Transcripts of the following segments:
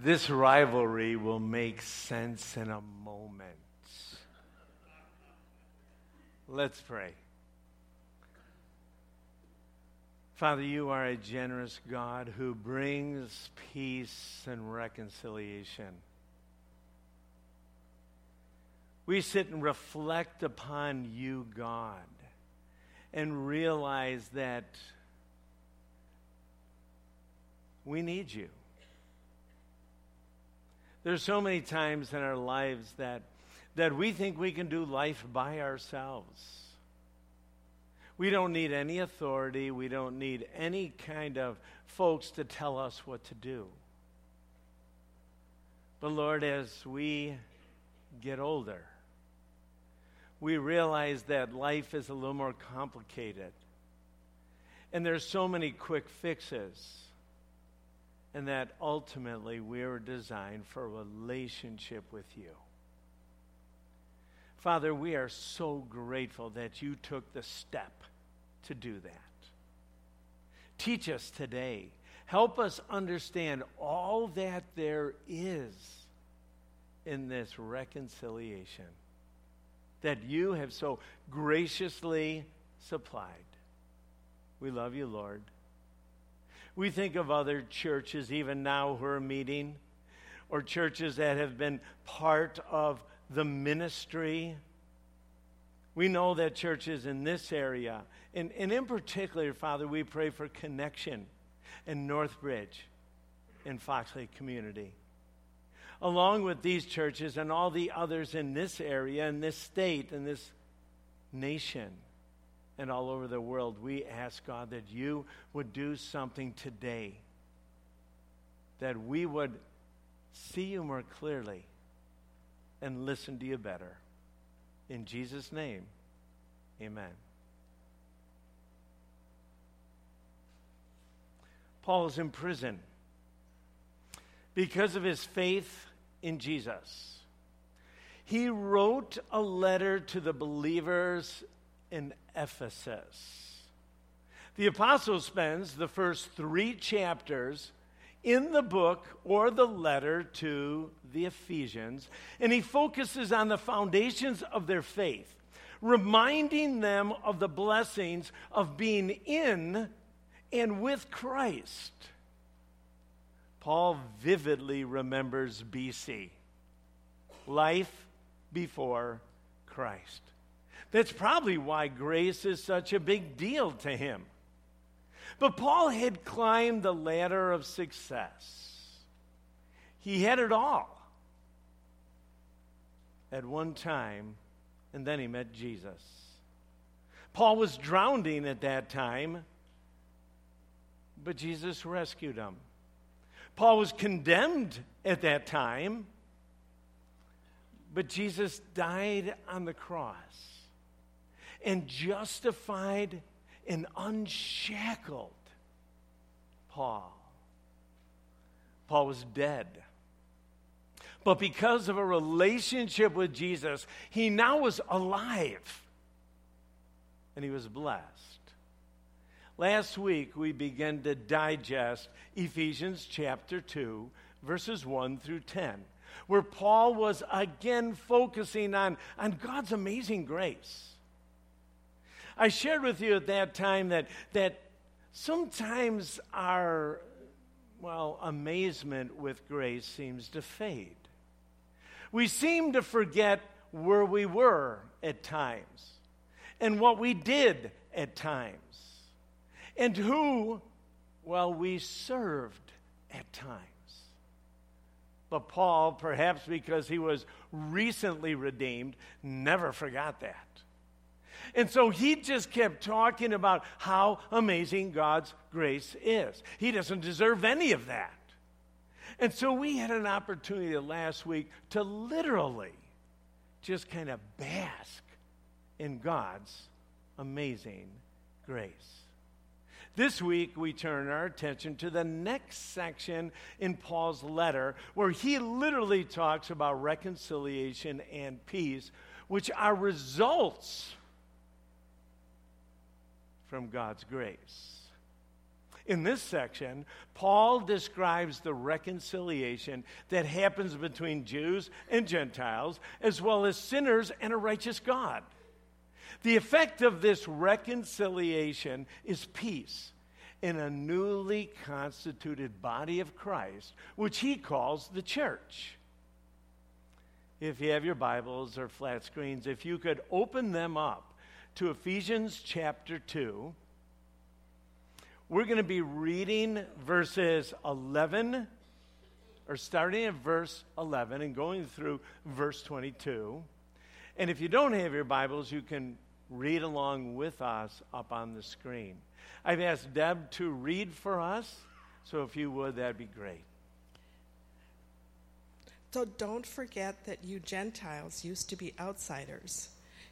This rivalry will make sense in a moment. Let's pray. Father, you are a generous God who brings peace and reconciliation. We sit and reflect upon you, God, and realize that we need you. There's so many times in our lives that we think we can do life by ourselves. We don't need any authority. We don't need any kind of folks to tell us what to do. But Lord, as we get older, we realize that life is a little more complicated. And there's so many quick fixes. And that ultimately we are designed for a relationship with you. Father, we are so grateful that you took the step to do that. Teach us today. Help us understand all that there is in this reconciliation that you have so graciously supplied. We love you, Lord. We think of other churches even now who are meeting, or churches that have been part of the ministry. We know that churches in this area, and in particular, Father, we pray for Connection in Northbridge and Foxley Community. Along with these churches and all the others in this area, in this state, in this nation, and all over the world, we ask, God, that you would do something today, that we would see you more clearly and listen to you better. In Jesus' name, amen. Paul is in prison because of his faith in Jesus. He wrote a letter to the believers in Ephesus. The apostle spends the first 3 chapters in the book or the letter to the Ephesians, and he focuses on the foundations of their faith, reminding them of the blessings of being in and with Christ. Paul vividly remembers BC, life before Christ. That's probably why grace is such a big deal to him. But Paul had climbed the ladder of success. He had it all at one time, and then he met Jesus. Paul was drowning at that time, but Jesus rescued him. Paul was condemned at that time, but Jesus died on the cross and justified and unshackled Paul. Paul was dead. But because of a relationship with Jesus, he now was alive. And he was blessed. Last week, we began to digest Ephesians chapter 2, verses 1 through 10, where Paul was again focusing on God's amazing grace. I shared with you at that time that sometimes our, amazement with grace seems to fade. We seem to forget where we were at times and what we did at times and who, we served at times. But Paul, perhaps because he was recently redeemed, never forgot that. And so he just kept talking about how amazing God's grace is. He doesn't deserve any of that. And so we had an opportunity last week to literally just kind of bask in God's amazing grace. This week we turn our attention to the next section in Paul's letter where he literally talks about reconciliation and peace, which are results from God's grace. in this section, Paul describes the reconciliation that happens between Jews and Gentiles, as well as sinners and a righteous God. The effect of this reconciliation is peace in a newly constituted body of Christ, which he calls the church. If you have your Bibles or flat screens, if you could open them up to Ephesians chapter 2, we're going to be reading verses 11, or starting at verse 11 and going through verse 22. And if you don't have your Bibles, you can read along with us up on the screen. I've asked Deb to read for us, so if you would, that'd be great. So don't forget that you Gentiles used to be outsiders.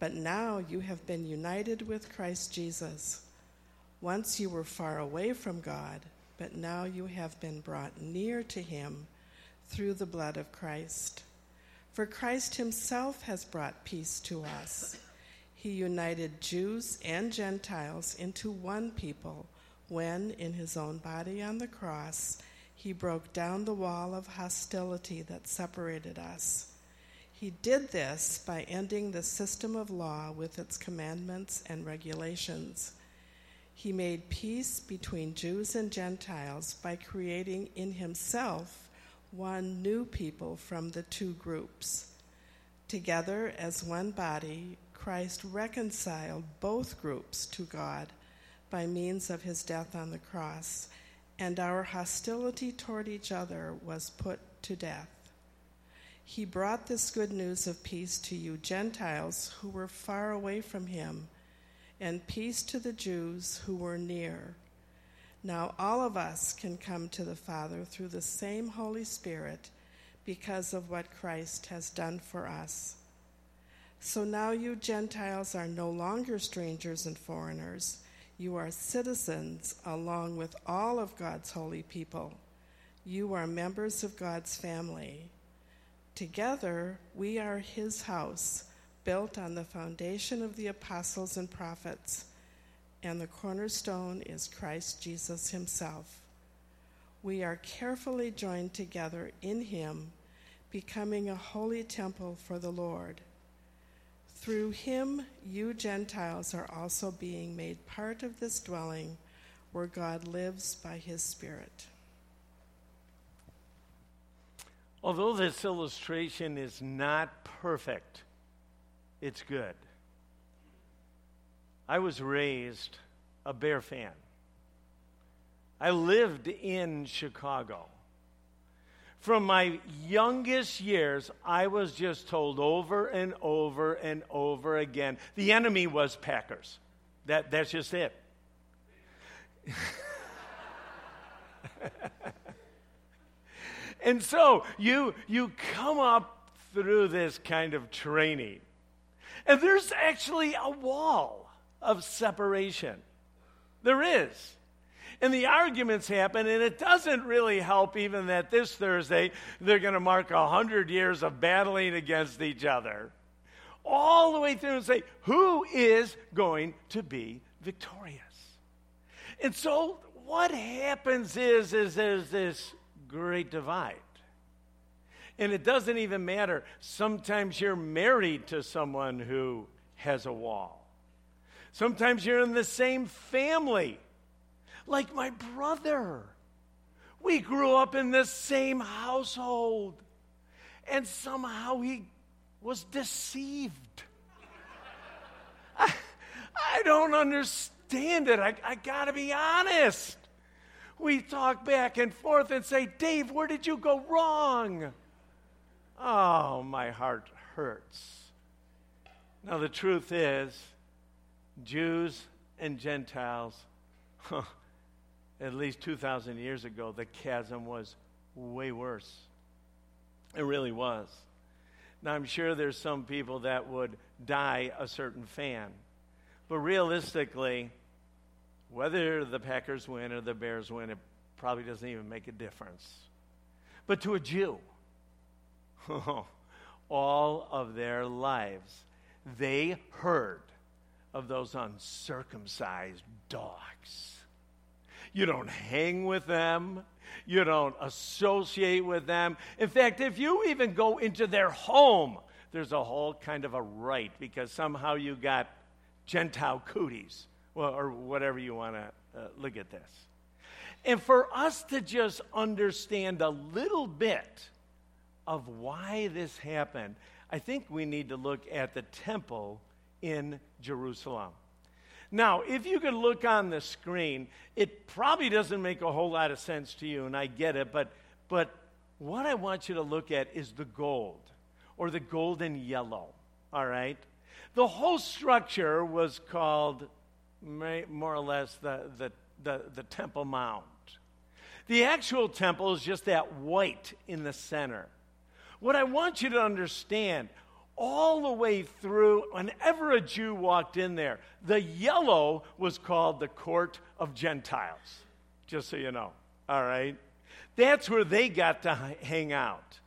But now you have been united with Christ Jesus. Once you were far away from God, but now you have been brought near to him through the blood of Christ. For Christ himself has brought peace to us. He united Jews and Gentiles into one people when, in his own body on the cross, he broke down the wall of hostility that separated us. He did this by ending the system of law with its commandments and regulations. He made peace between Jews and Gentiles by creating in himself one new people from the two groups. Together as one body, Christ reconciled both groups to God by means of his death on the cross, and our hostility toward each other was put to death. He brought this good news of peace to you Gentiles who were far away from him, and peace to the Jews who were near. Now all of us can come to the Father through the same Holy Spirit because of what Christ has done for us. So now you Gentiles are no longer strangers and foreigners. You are citizens along with all of God's holy people. You are members of God's family. Together, we are his house, built on the foundation of the apostles and prophets, and the cornerstone is Christ Jesus himself. We are carefully joined together in him, becoming a holy temple for the Lord. Through him, you Gentiles are also being made part of this dwelling where God lives by his Spirit. Although this illustration is not perfect, it's good. I was raised a Bear fan. I lived in Chicago. From my youngest years, I was just told over and over and over again, the enemy was Packers. That's just it. And so you come up through this kind of training, and there's actually a wall of separation. There is. And the arguments happen, and it doesn't really help even that this Thursday they're going to mark 100 years of battling against each other. All the way through and say, who is going to be victorious? And so what happens is there's this great divide. And it doesn't even matter. Sometimes you're married to someone who has a wall. Sometimes you're in the same family. Like my brother. We grew up in the same household. And somehow he was deceived. I don't understand it. I got to be honest. We talk back and forth and say, Dave, where did you go wrong? Oh, my heart hurts. Now, the truth is, Jews and Gentiles at least 2,000 years ago, the chasm was way worse. It really was. Now, I'm sure there's some people that would die a certain fan. But realistically, whether the Packers win or the Bears win, it probably doesn't even make a difference. But to a Jew, all of their lives, they heard of those uncircumcised dogs. You don't hang with them. You don't associate with them. In fact, if you even go into their home, there's a whole kind of a rite because somehow you got Gentile cooties, well, or whatever you want to look at this. And for us to just understand a little bit of why this happened, I think we need to look at the temple in Jerusalem. Now, if you could look on the screen, it probably doesn't make a whole lot of sense to you, and I get it, but what I want you to look at is the gold, or the golden yellow, all right? The whole structure was called, more or less, the Temple Mount. The actual temple is just that white in the center. What I want you to understand, all the way through, whenever a Jew walked in there, the yellow was called the court of Gentiles, just so you know, all right? That's where they got to hang out.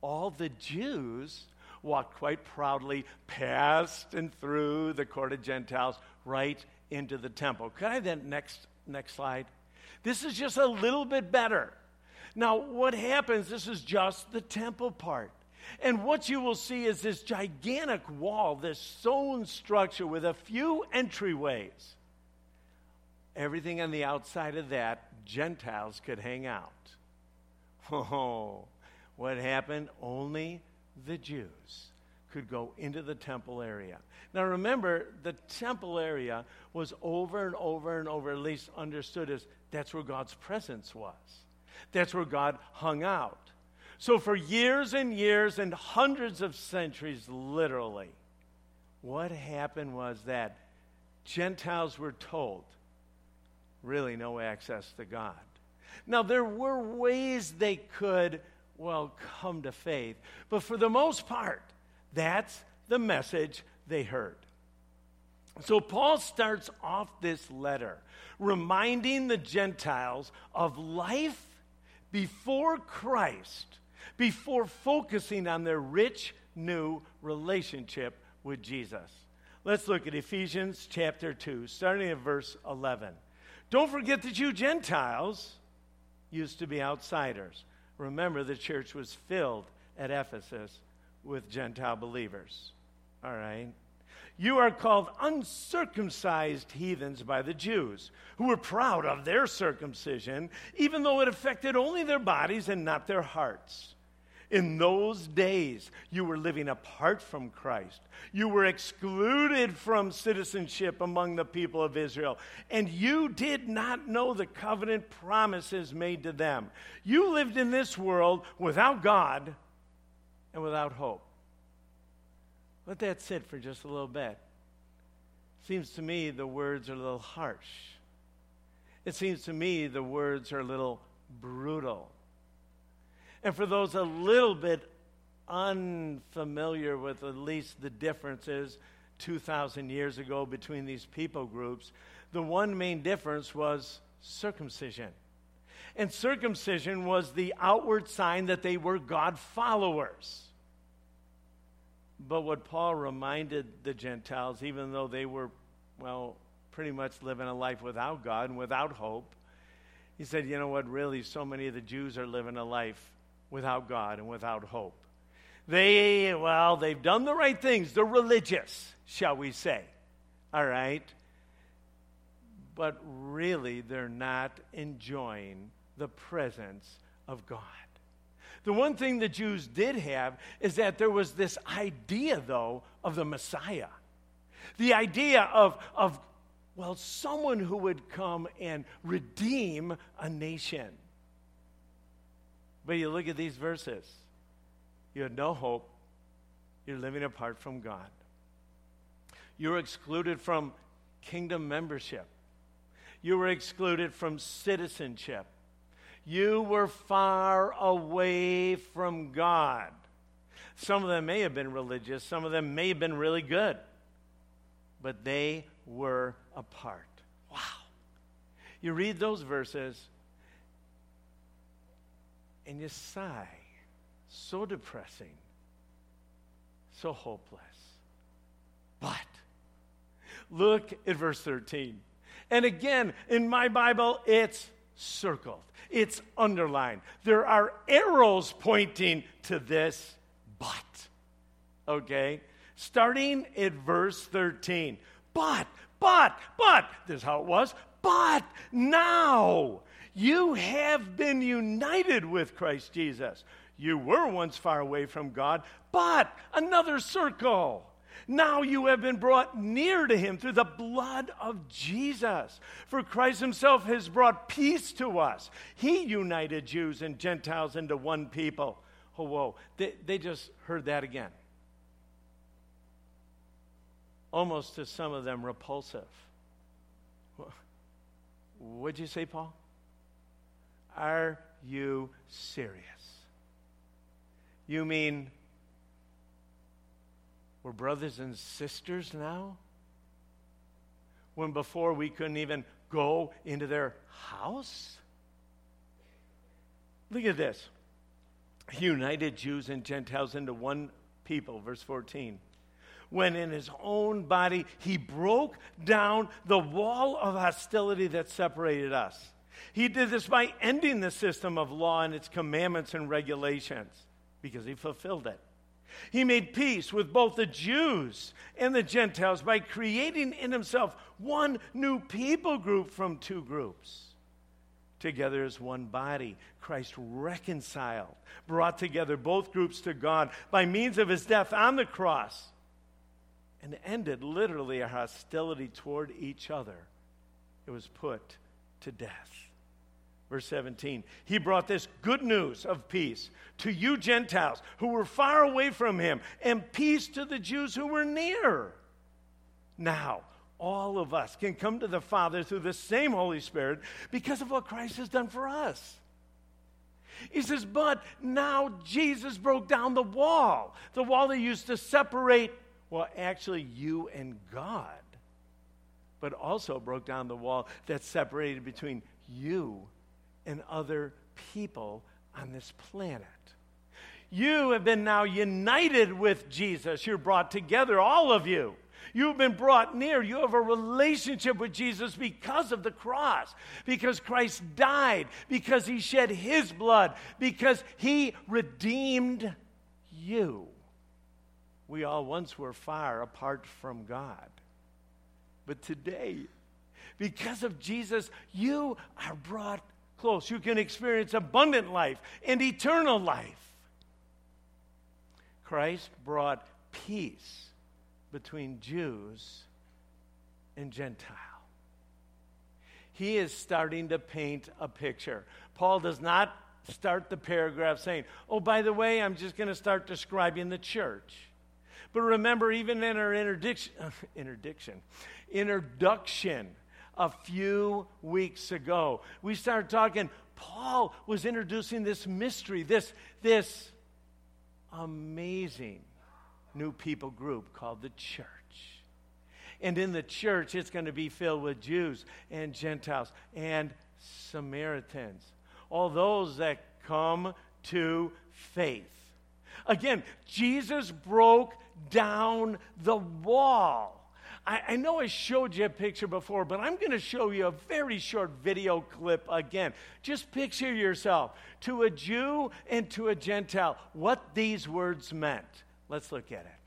All the Jews walked quite proudly past and through the court of Gentiles right into the temple. Could I have that next slide? This is just a little bit better. Now, what happens, this is just the temple part. And what you will see is this gigantic wall, this stone structure with a few entryways. Everything on the outside of that, Gentiles could hang out. Oh, what happened? Only the Jews could go into the temple area. Now remember, the temple area was over and over and over, at least understood as that's where God's presence was. That's where God hung out. So for years and years and hundreds of centuries, literally, what happened was that Gentiles were told, really no access to God. Now, there were ways they could, well, come to faith. But for the most part, that's the message they heard. So Paul starts off this letter reminding the Gentiles of life before Christ, before focusing on their rich new relationship with Jesus. Let's look at Ephesians chapter 2, starting at verse 11. Don't forget that you Gentiles used to be outsiders. Remember, the church was filled at Ephesus with Gentile believers. All right? You are called uncircumcised heathens by the Jews, who were proud of their circumcision, even though it affected only their bodies and not their hearts. In those days, you were living apart from Christ. You were excluded from citizenship among the people of Israel, and you did not know the covenant promises made to them. You lived in this world without God and without hope. Let that sit for just a little bit. Seems to me the words are a little harsh. It seems to me the words are a little brutal. And for those a little bit unfamiliar with at least the differences 2,000 years ago between these people groups, the one main difference was circumcision. And circumcision was the outward sign that they were God followers. But what Paul reminded the Gentiles, even though they were, well, pretty much living a life without God and without hope, he said, you know what, really, so many of the Jews are living a life without God and without hope. They've done the right things. They're religious, shall we say. All right? But really, they're not enjoying the presence of God. The one thing the Jews did have is that there was this idea, though, of the Messiah. The idea of someone who would come and redeem a nation. But you look at these verses. You had no hope. You're living apart from God. You're excluded from kingdom membership. You were excluded from citizenship. You were far away from God. Some of them may have been religious. Some of them may have been really good. But they were apart. Wow. You read those verses and you sigh. So depressing. So hopeless. But look at verse 13. And again, in my Bible, it's circled. It's underlined. There are arrows pointing to this but. Okay? Starting at verse 13. But. This is how it was. But now you have been united with Christ Jesus. You were once far away from God, but another circle. Now you have been brought near to him through the blood of Jesus. For Christ himself has brought peace to us. He united Jews and Gentiles into one people. Oh, whoa. They just heard that again. Almost to some of them repulsive. What'd you say, Paul? Are you serious? You mean we're brothers and sisters now? When before we couldn't even go into their house? Look at this. He united Jews and Gentiles into one people, verse 14. When in his own body he broke down the wall of hostility that separated us. He did this by ending the system of law and its commandments and regulations. Because he fulfilled it. He made peace with both the Jews and the Gentiles by creating in himself one new people group from two groups. Together as one body, Christ reconciled, brought together both groups to God by means of his death on the cross, and ended literally a hostility toward each other. It was put to death. Verse 17, he brought this good news of peace to you Gentiles who were far away from him, and peace to the Jews who were near. Now, all of us can come to the Father through the same Holy Spirit because of what Christ has done for us. He says, but now Jesus broke down the wall that used to separate, well, actually you and God, but also broke down the wall that separated between you and other people on this planet. You have been now united with Jesus. You're brought together, all of you. You've been brought near. You have a relationship with Jesus because of the cross, because Christ died, because he shed his blood, because he redeemed you. We all once were far apart from God. But today, because of Jesus, you are brought close. You can experience abundant life and eternal life. Christ brought peace between Jews and Gentile. He is starting to paint a picture. Paul does not start the paragraph saying, oh, by the way, I'm just going to start describing the church. But remember, even in our introduction, a few weeks ago, we started talking, Paul was introducing this mystery, this amazing new people group called the church. And in the church, it's going to be filled with Jews and Gentiles and Samaritans, all those that come to faith. Again, Jesus broke down the wall. I know I showed you a picture before, but I'm going to show you a very short video clip again. Just picture yourself to a Jew and to a Gentile, what these words meant. Let's look at it.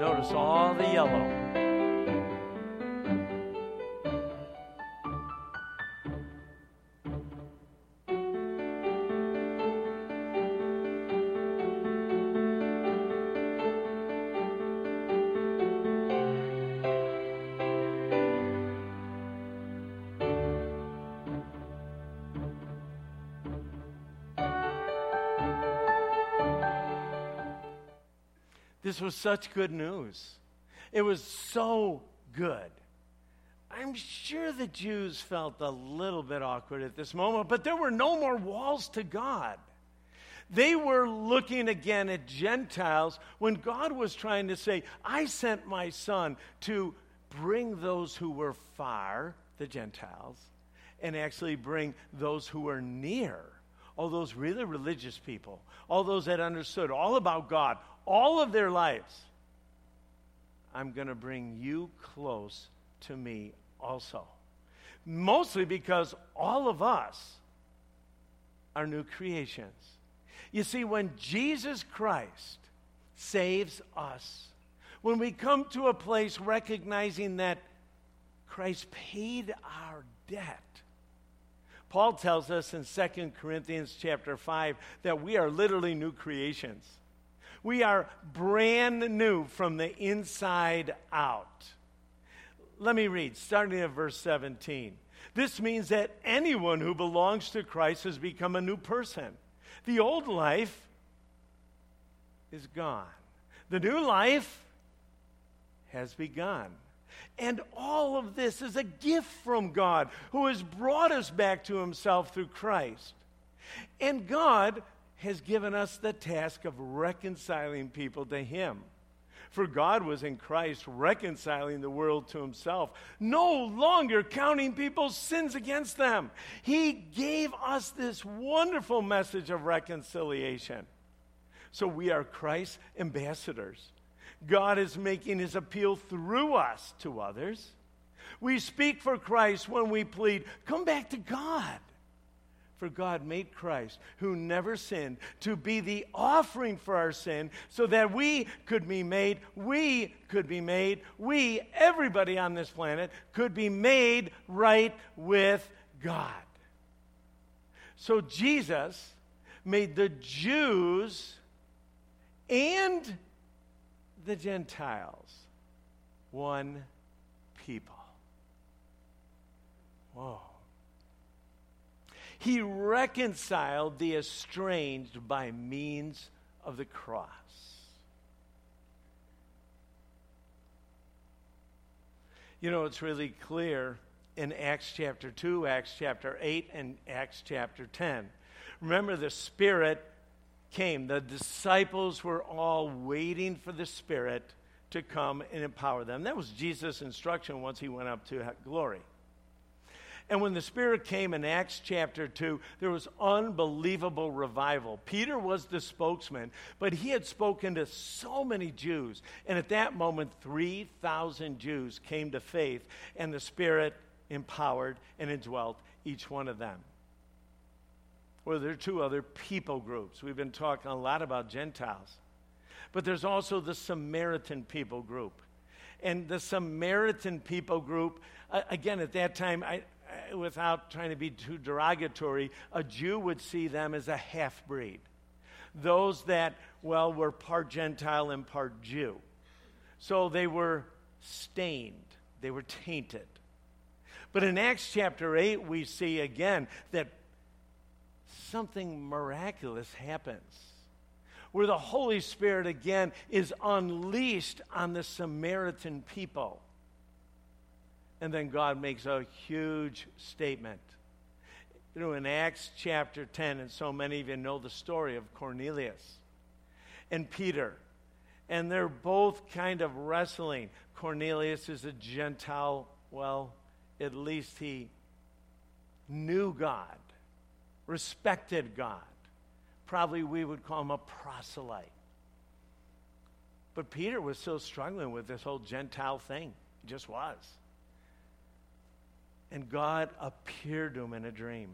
Notice all the yellow. This was such good news. It was so good. I'm sure the Jews felt a little bit awkward at this moment, but there were no more walls to God. They were looking again at Gentiles when God was trying to say, I sent my son to bring those who were far, the Gentiles, and actually bring those who were near, all those really religious people, all those that understood all about God, all of their lives. I'm going to bring you close to me also. Mostly because all of us are new creations. You see, when Jesus Christ saves us, when we come to a place recognizing that Christ paid our debt, Paul tells us in 2 Corinthians chapter 5 that we are literally new creations. We are brand new from the inside out. Let me read, starting at verse 17. This means that anyone who belongs to Christ has become a new person. The old life is gone. The new life has begun. And all of this is a gift from God, who has brought us back to himself through Christ. And God has given us the task of reconciling people to him. For God was in Christ reconciling the world to himself, no longer counting people's sins against them. He gave us this wonderful message of reconciliation. So we are Christ's ambassadors. God is making his appeal through us to others. We speak for Christ when we plead, come back to God. For God made Christ, who never sinned, to be the offering for our sin, so that we, everybody on this planet, could be made right with God. So Jesus made the Jews and the Gentiles one people. Whoa. He reconciled the estranged by means of the cross. You know, it's really clear in Acts chapter 2, Acts chapter 8, and Acts chapter 10. Remember, the Spirit came. The disciples were all waiting for the Spirit to come and empower them. That was Jesus' instruction once he went up to glory. And when the Spirit came in Acts chapter 2, there was unbelievable revival. Peter was the spokesman, but he had spoken to so many Jews. And at that moment, 3,000 Jews came to faith, and the Spirit empowered and indwelt each one of them. Well, there are two other people groups. We've been talking a lot about Gentiles. But there's also the Samaritan people group. And the Samaritan people group, again, at that time, without trying to be too derogatory, a Jew would see them as a half-breed. Those that, well, were part Gentile and part Jew. So they were stained. They were tainted. But in Acts chapter 8, we see again that something miraculous happens, where the Holy Spirit again is unleashed on the Samaritan people. And then God makes a huge statement. You know, in Acts chapter 10, and so many of you know the story of Cornelius and Peter. And they're both kind of wrestling. Cornelius is a Gentile. Well, at least he knew God, respected God. Probably we would call him a proselyte. But Peter was still struggling with this whole Gentile thing. He just was. And God appeared to him in a dream.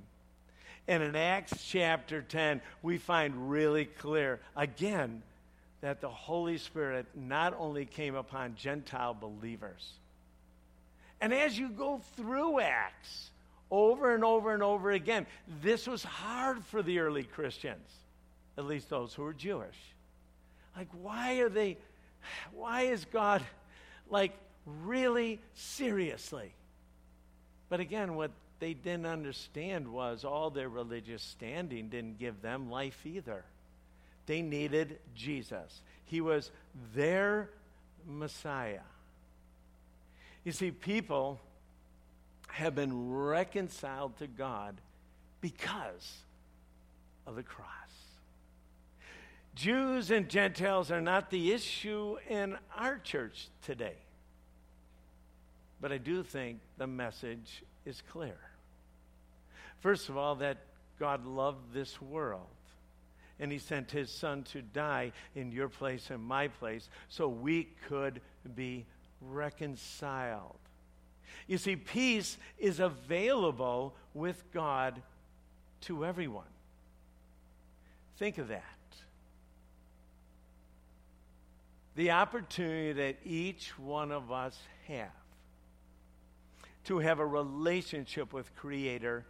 And in Acts chapter 10, we find really clear, again, that the Holy Spirit not only came upon Gentile believers. And as you go through Acts, over and over and over again, this was hard for the early Christians, at least those who were Jewish. Like, why is God, like, really seriously? But again, what they didn't understand was all their religious standing didn't give them life either. They needed Jesus. He was their Messiah. You see, people have been reconciled to God because of the cross. Jews and Gentiles are not the issue in our church today. But I do think the message is clear. First of all, that God loved this world, and he sent his son to die in your place and my place so we could be reconciled. You see, peace is available with God to everyone. Think of that. The opportunity that each one of us have to have a relationship with Creator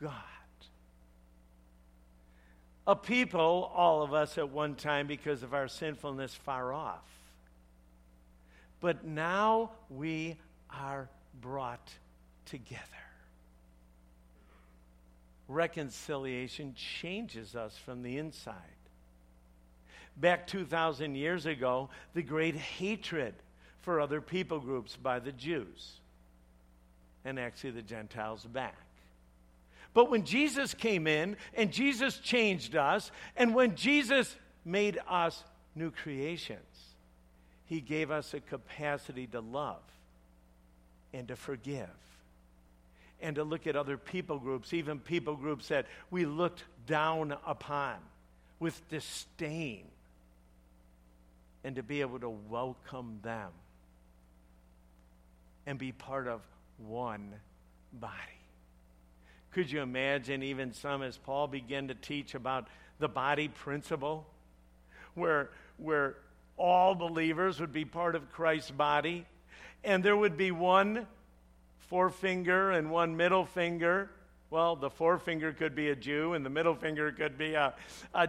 God. A people, all of us at one time because of our sinfulness, far off. But now we are brought together. Reconciliation changes us from the inside. Back 2,000 years ago, the great hatred for other people groups by the Jews, and actually the Gentiles back. But when Jesus came in, and Jesus changed us, and when Jesus made us new creations, he gave us a capacity to love and to forgive and to look at other people groups, even people groups that we looked down upon with disdain, and to be able to welcome them and be part of one body. Could you imagine even some, as Paul began to teach about the body principle, where all believers would be part of Christ's body, and there would be one forefinger and one middle finger. Well, the forefinger could be a Jew, and the middle finger could be a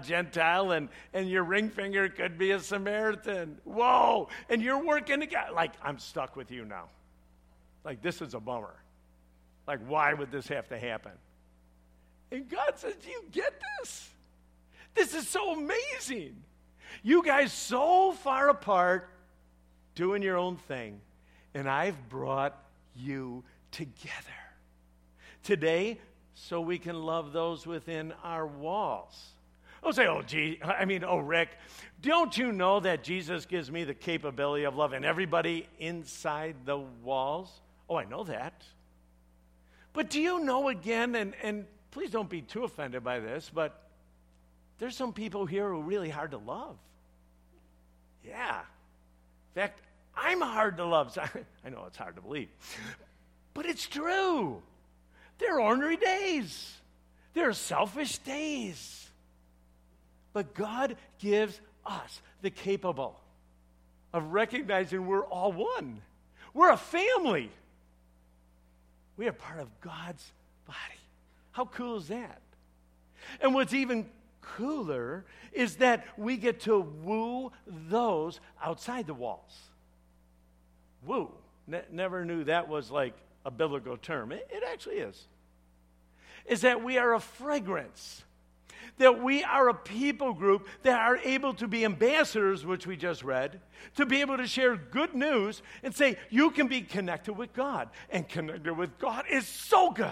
Gentile, and your ring finger could be a Samaritan. Whoa! And you're working together. Like, I'm stuck with you now. Like, this is a bummer. Like, why would this have to happen? And God says, do you get this? This is so amazing. You guys so far apart, doing your own thing, and I've brought you together. Today, so we can love those within our walls. I'll say, oh, Rick, don't you know that Jesus gives me the capability of loving everybody inside the walls? Oh, I know that. But do you know, again, and please don't be too offended by this, but there's some people here who are really hard to love. Yeah. In fact, I'm hard to love. I know it's hard to believe. But it's true. There are ordinary days. There are selfish days. But God gives us the capable of recognizing we're all one. We're a family. We are part of God's body. How cool is that? And what's even cooler is that we get to woo those outside the walls. Woo. Never knew that was like a biblical term. It actually is. Is that we are a fragrance. That we are a people group that are able to be ambassadors, which we just read, to be able to share good news and say, you can be connected with God. And connected with God is so good.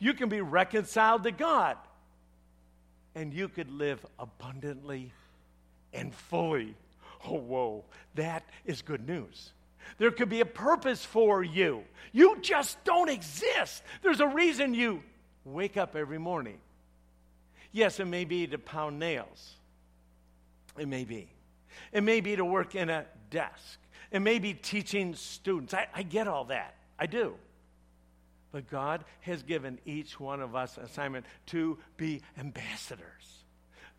You can be reconciled to God. And you could live abundantly and fully. Oh, whoa, that is good news. There could be a purpose for you. You just don't exist. There's a reason you wake up every morning. Yes, it may be to pound nails. It may be. It may be to work in a desk. It may be teaching students. I get all that. I do. But God has given each one of us an assignment to be ambassadors.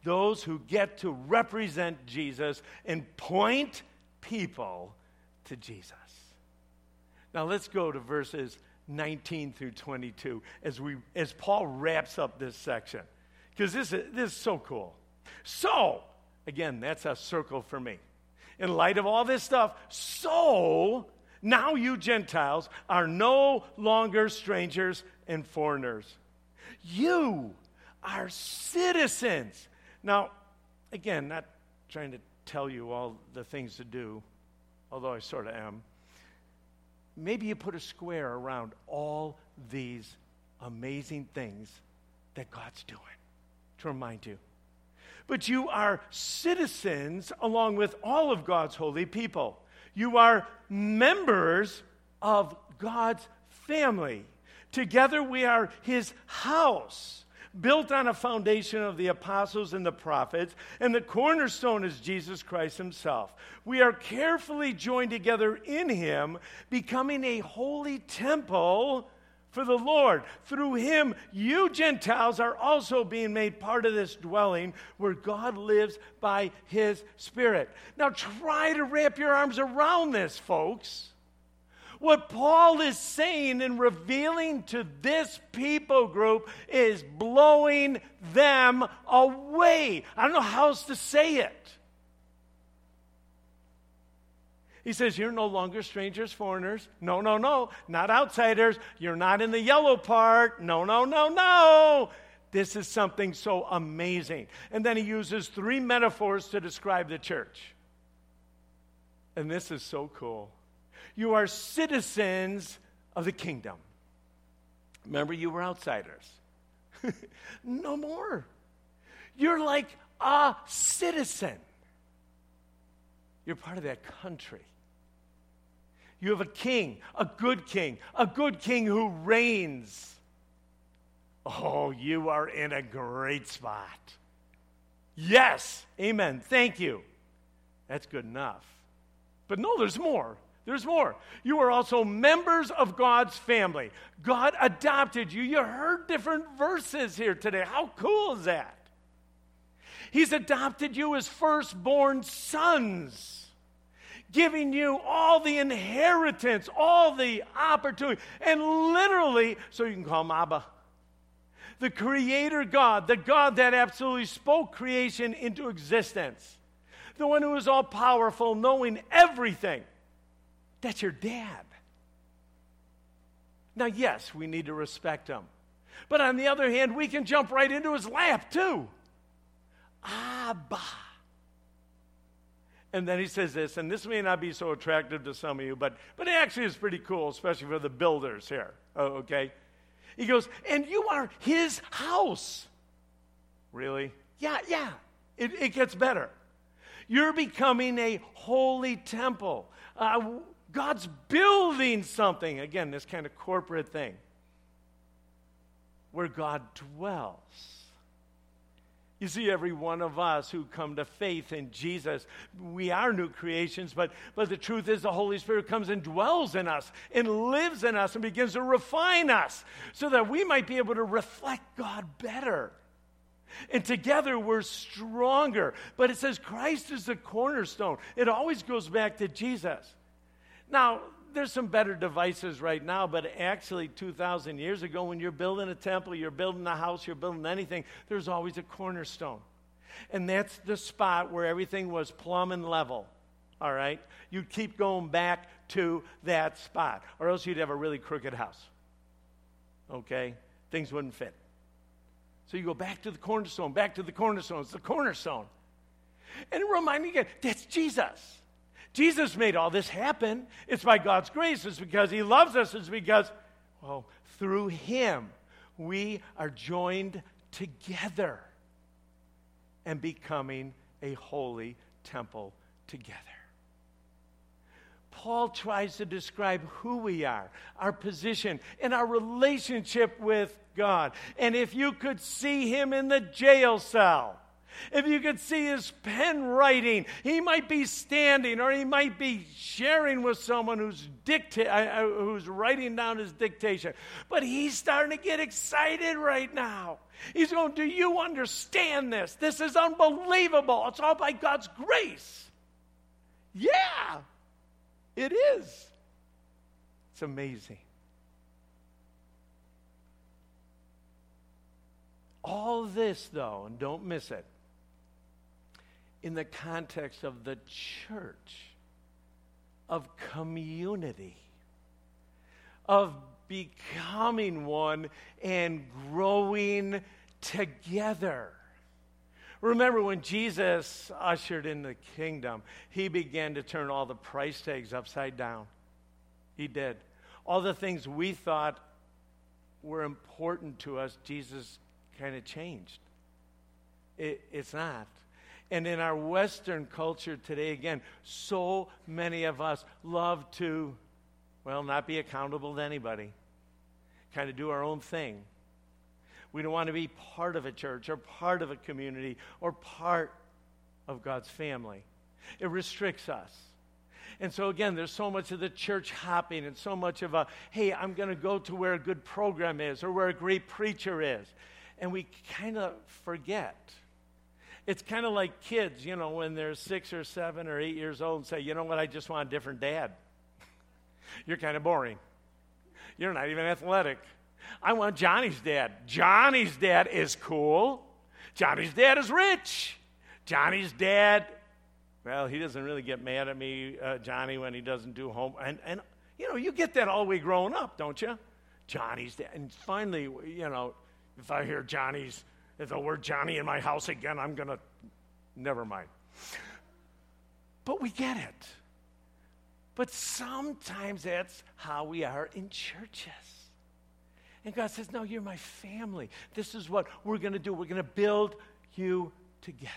Those who get to represent Jesus and point people to Jesus. Now let's go to verses 19 through 22 as Paul wraps up this section. Because this is so cool. So, again, that's a circle for me. In light of all this stuff, so now you Gentiles are no longer strangers and foreigners. You are citizens. Now, again, not trying to tell you all the things to do, although I sort of am. Maybe you put a square around all these amazing things that God's doing to remind you. But you are citizens along with all of God's holy people. You are members of God's family. Together we are his house, built on a foundation of the apostles and the prophets, and the cornerstone is Jesus Christ himself. We are carefully joined together in him, becoming a holy temple for the Lord. Through him, you Gentiles are also being made part of this dwelling where God lives by his Spirit. Now try to wrap your arms around this, folks. What Paul is saying and revealing to this people group is blowing them away. I don't know how else to say it. He says, you're no longer strangers, foreigners. No, no, no. Not outsiders. You're not in the yellow part. No, no, no, no. This is something so amazing. And then he uses three metaphors to describe the church. And this is so cool. You are citizens of the kingdom. Remember, you were outsiders. No more. You're like a citizen. You're part of that country. You have a king, a good king who reigns. Oh, you are in a great spot. Yes, amen, thank you. That's good enough. But no, there's more. There's more. You are also members of God's family. God adopted you. You heard different verses here today. How cool is that? He's adopted you as firstborn sons, giving you all the inheritance, all the opportunity, and literally, so you can call him Abba. The Creator God, the God that absolutely spoke creation into existence, the one who is all-powerful, knowing everything. That's your dad. Now, yes, we need to respect him. But on the other hand, we can jump right into his lap, too. Abba. And then he says this, and this may not be so attractive to some of you, but it actually is pretty cool, especially for the builders here, okay? He goes, and you are his house. Really? Yeah. It gets better. You're becoming a holy temple. God's building something. Again, this kind of corporate thing where God dwells. You see, every one of us who come to faith in Jesus, we are new creations, but the truth is the Holy Spirit comes and dwells in us and lives in us and begins to refine us so that we might be able to reflect God better. And together we're stronger. But it says Christ is the cornerstone. It always goes back to Jesus. Now, there's some better devices right now, but actually 2,000 years ago, when you're building a temple, you're building a house, you're building anything, there's always a cornerstone. And that's the spot where everything was plumb and level, all right? You'd keep going back to that spot, or else you'd have a really crooked house, okay? Things wouldn't fit. So you go back to the cornerstone. It's the cornerstone. And remind me again, that's Jesus. Jesus made all this happen. It's by God's grace. It's because he loves us. It's because, well, through him, we are joined together and becoming a holy temple together. Paul tries to describe who we are, our position, and our relationship with God. And if you could see him in the jail cell, if you could see his pen writing, he might be standing or he might be sharing with someone who's writing down his dictation. But he's starting to get excited right now. He's going, do you understand this? This is unbelievable. It's all by God's grace. Yeah, it is. It's amazing. All this, though, and don't miss it, in the context of the church, of community, of becoming one and growing together. Remember when Jesus ushered in the kingdom, he began to turn all the price tags upside down. He did. All the things we thought were important to us, Jesus kind of changed. It's not. And in our Western culture today, again, so many of us love to, well, not be accountable to anybody, kind of do our own thing. We don't want to be part of a church or part of a community or part of God's family. It restricts us. And so, again, there's so much of the church hopping and so much of a, hey, I'm going to go to where a good program is or where a great preacher is. And we kind of forget. It's kind of like kids, you know, when they're 6 or 7 or 8 years old and say, you know what, I just want a different dad. You're kind of boring. You're not even athletic. I want Johnny's dad. Johnny's dad is cool. Johnny's dad is rich. Johnny's dad, well, he doesn't really get mad at me, Johnny, when he doesn't do homework. And you know, you get that all the way growing up, don't you? Johnny's dad. And finally, you know, if I hear Johnny's, if the word Johnny in my house again, I'm going to, never mind. But we get it. But sometimes that's how we are in churches. And God says, no, you're my family. This is what we're going to do. We're going to build you together.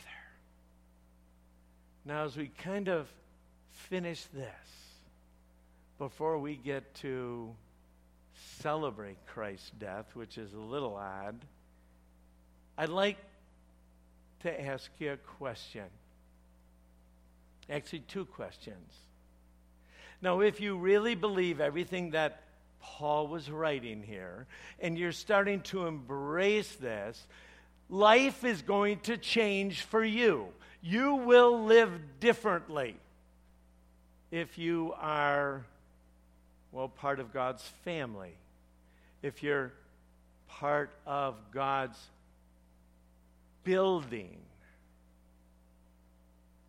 Now, as we kind of finish this, before we get to celebrate Christ's death, which is a little odd, I'd like to ask you a question. Actually, two questions. Now, if you really believe everything that Paul was writing here, and you're starting to embrace this, life is going to change for you. You will live differently if you are, well, part of God's family, if you're part of God's building.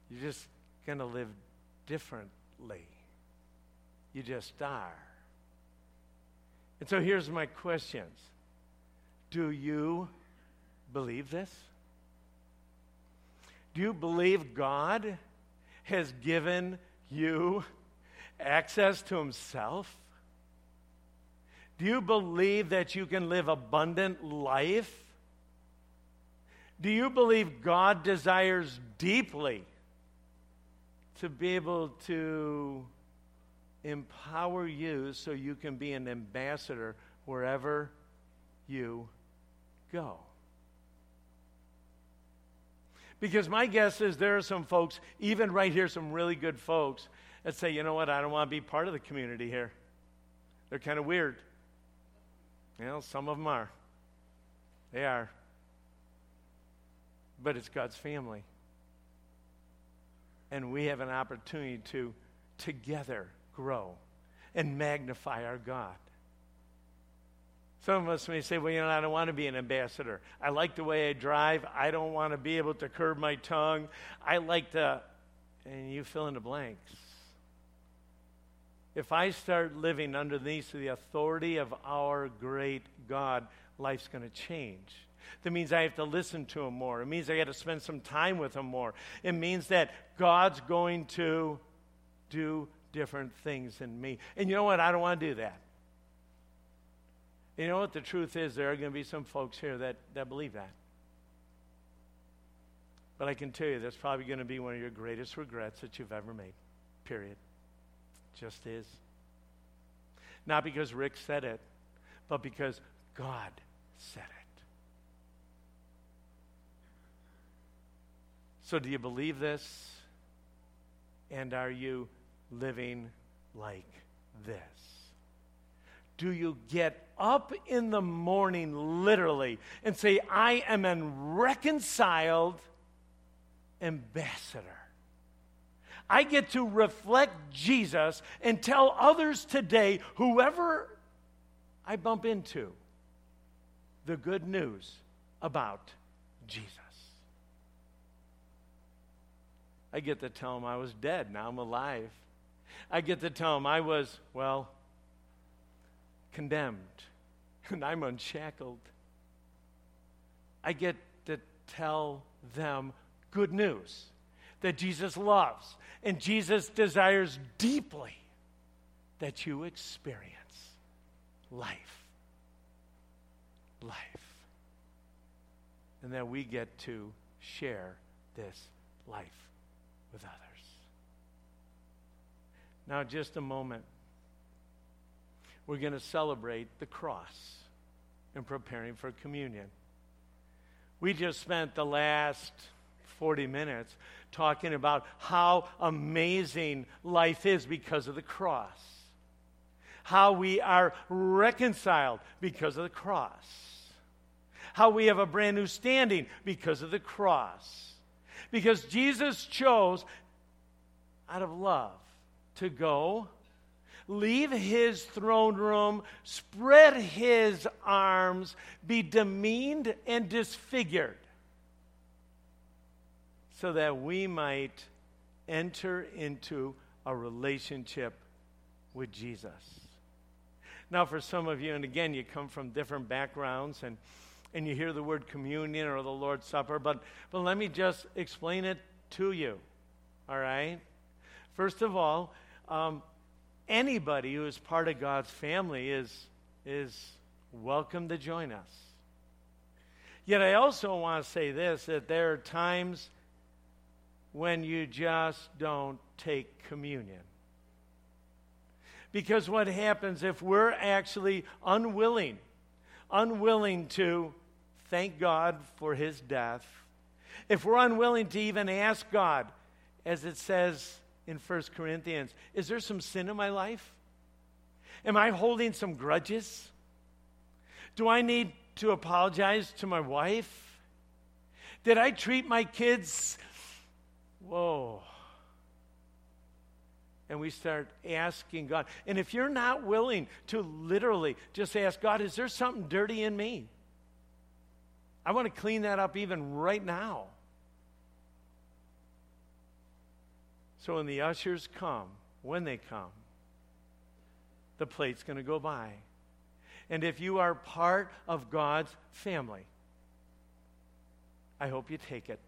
You're just going to live differently. You just are. And so here's my questions. Do you believe this? Do you believe God has given you access to himself? Do you believe that you can live abundant life? Do you believe God desires deeply to be able to empower you so you can be an ambassador wherever you go? Because my guess is there are some folks, even right here, some really good folks, that say, you know what, I don't want to be part of the community here. They're kind of weird. You know, some of them are. They are. But it's God's family. And we have an opportunity to together grow and magnify our God. Some of us may say, well, you know, I don't want to be an ambassador. I like the way I drive. I don't want to be able to curb my tongue. I like to, and you fill in the blanks. If I start living underneath the authority of our great God, life's going to change. That means I have to listen to him more. It means I got to spend some time with him more. It means that God's going to do different things in me. And you know what? I don't want to do that. You know what? The truth is there are going to be some folks here that believe that. But I can tell you that's probably going to be one of your greatest regrets that you've ever made. Period. Just is. Not because Rick said it, but because God said it. So do you believe this? And are you living like this? Do you get up in the morning literally and say, I am a reconciled ambassador? I get to reflect Jesus and tell others today, whoever I bump into, the good news about Jesus. I get to tell them I was dead, now I'm alive. I get to tell them I was, well, condemned, and I'm unshackled. I get to tell them good news that Jesus loves and Jesus desires deeply that you experience life. And that we get to share this life with others. Now, just a moment. We're going to celebrate the cross in preparing for communion. We just spent the last 40 minutes talking about how amazing life is because of the cross, how we are reconciled because of the cross, how we have a brand new standing because of the cross, because Jesus chose out of love to go, leave his throne room, spread his arms, be demeaned and disfigured, so that we might enter into a relationship with Jesus. Now, for some of you, and again, you come from different backgrounds, and you hear the word communion or the Lord's Supper, but let me just explain it to you, all right? First of all, anybody who is part of God's family is welcome to join us. Yet I also want to say this, that there are times when you just don't take communion. Because what happens if we're actually unwilling to thank God for his death, if we're unwilling to even ask God, as it says in 1 Corinthians, is there some sin in my life? Am I holding some grudges? Do I need to apologize to my wife? Did I treat my kids? Whoa. And we start asking God. And if you're not willing to literally just ask God, is there something dirty in me? I want to clean that up even right now. So when the ushers come, when they come, the plate's going to go by. And if you are part of God's family, I hope you take it.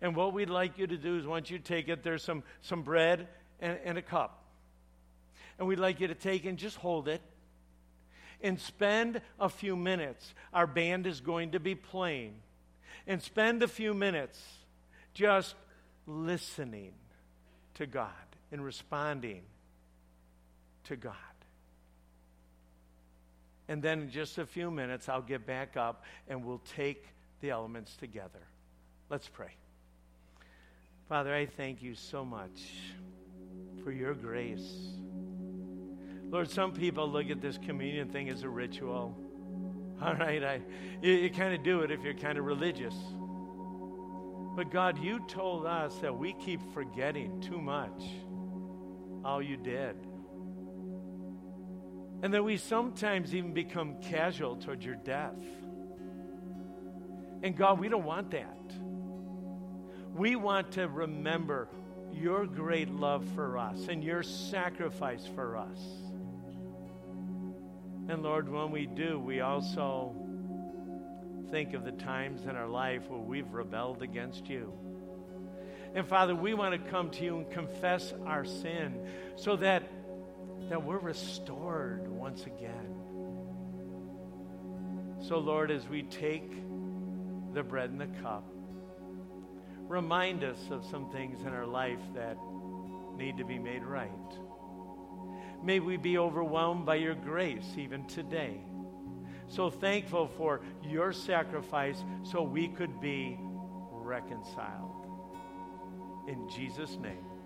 And what we'd like you to do is once you take it, there's some bread and a cup. And we'd like you to take and just hold it and spend a few minutes. Our band is going to be playing. And spend a few minutes just listening to God and responding to God. And then in just a few minutes, I'll get back up and we'll take the elements together. Let's pray. Father, I thank you so much for your grace. Lord, some people look at this communion thing as a ritual. All right, you kind of do it if you're kind of religious. But God, you told us that we keep forgetting too much all you did. And that we sometimes even become casual towards your death. And God, we don't want that. We want to remember your great love for us and your sacrifice for us. And Lord, when we do, we also think of the times in our life where we've rebelled against you. And Father, we want to come to you and confess our sin so that we're restored once again. So Lord, as we take the bread and the cup, remind us of some things in our life that need to be made right. May we be overwhelmed by your grace even today. So thankful for your sacrifice so we could be reconciled. In Jesus' name.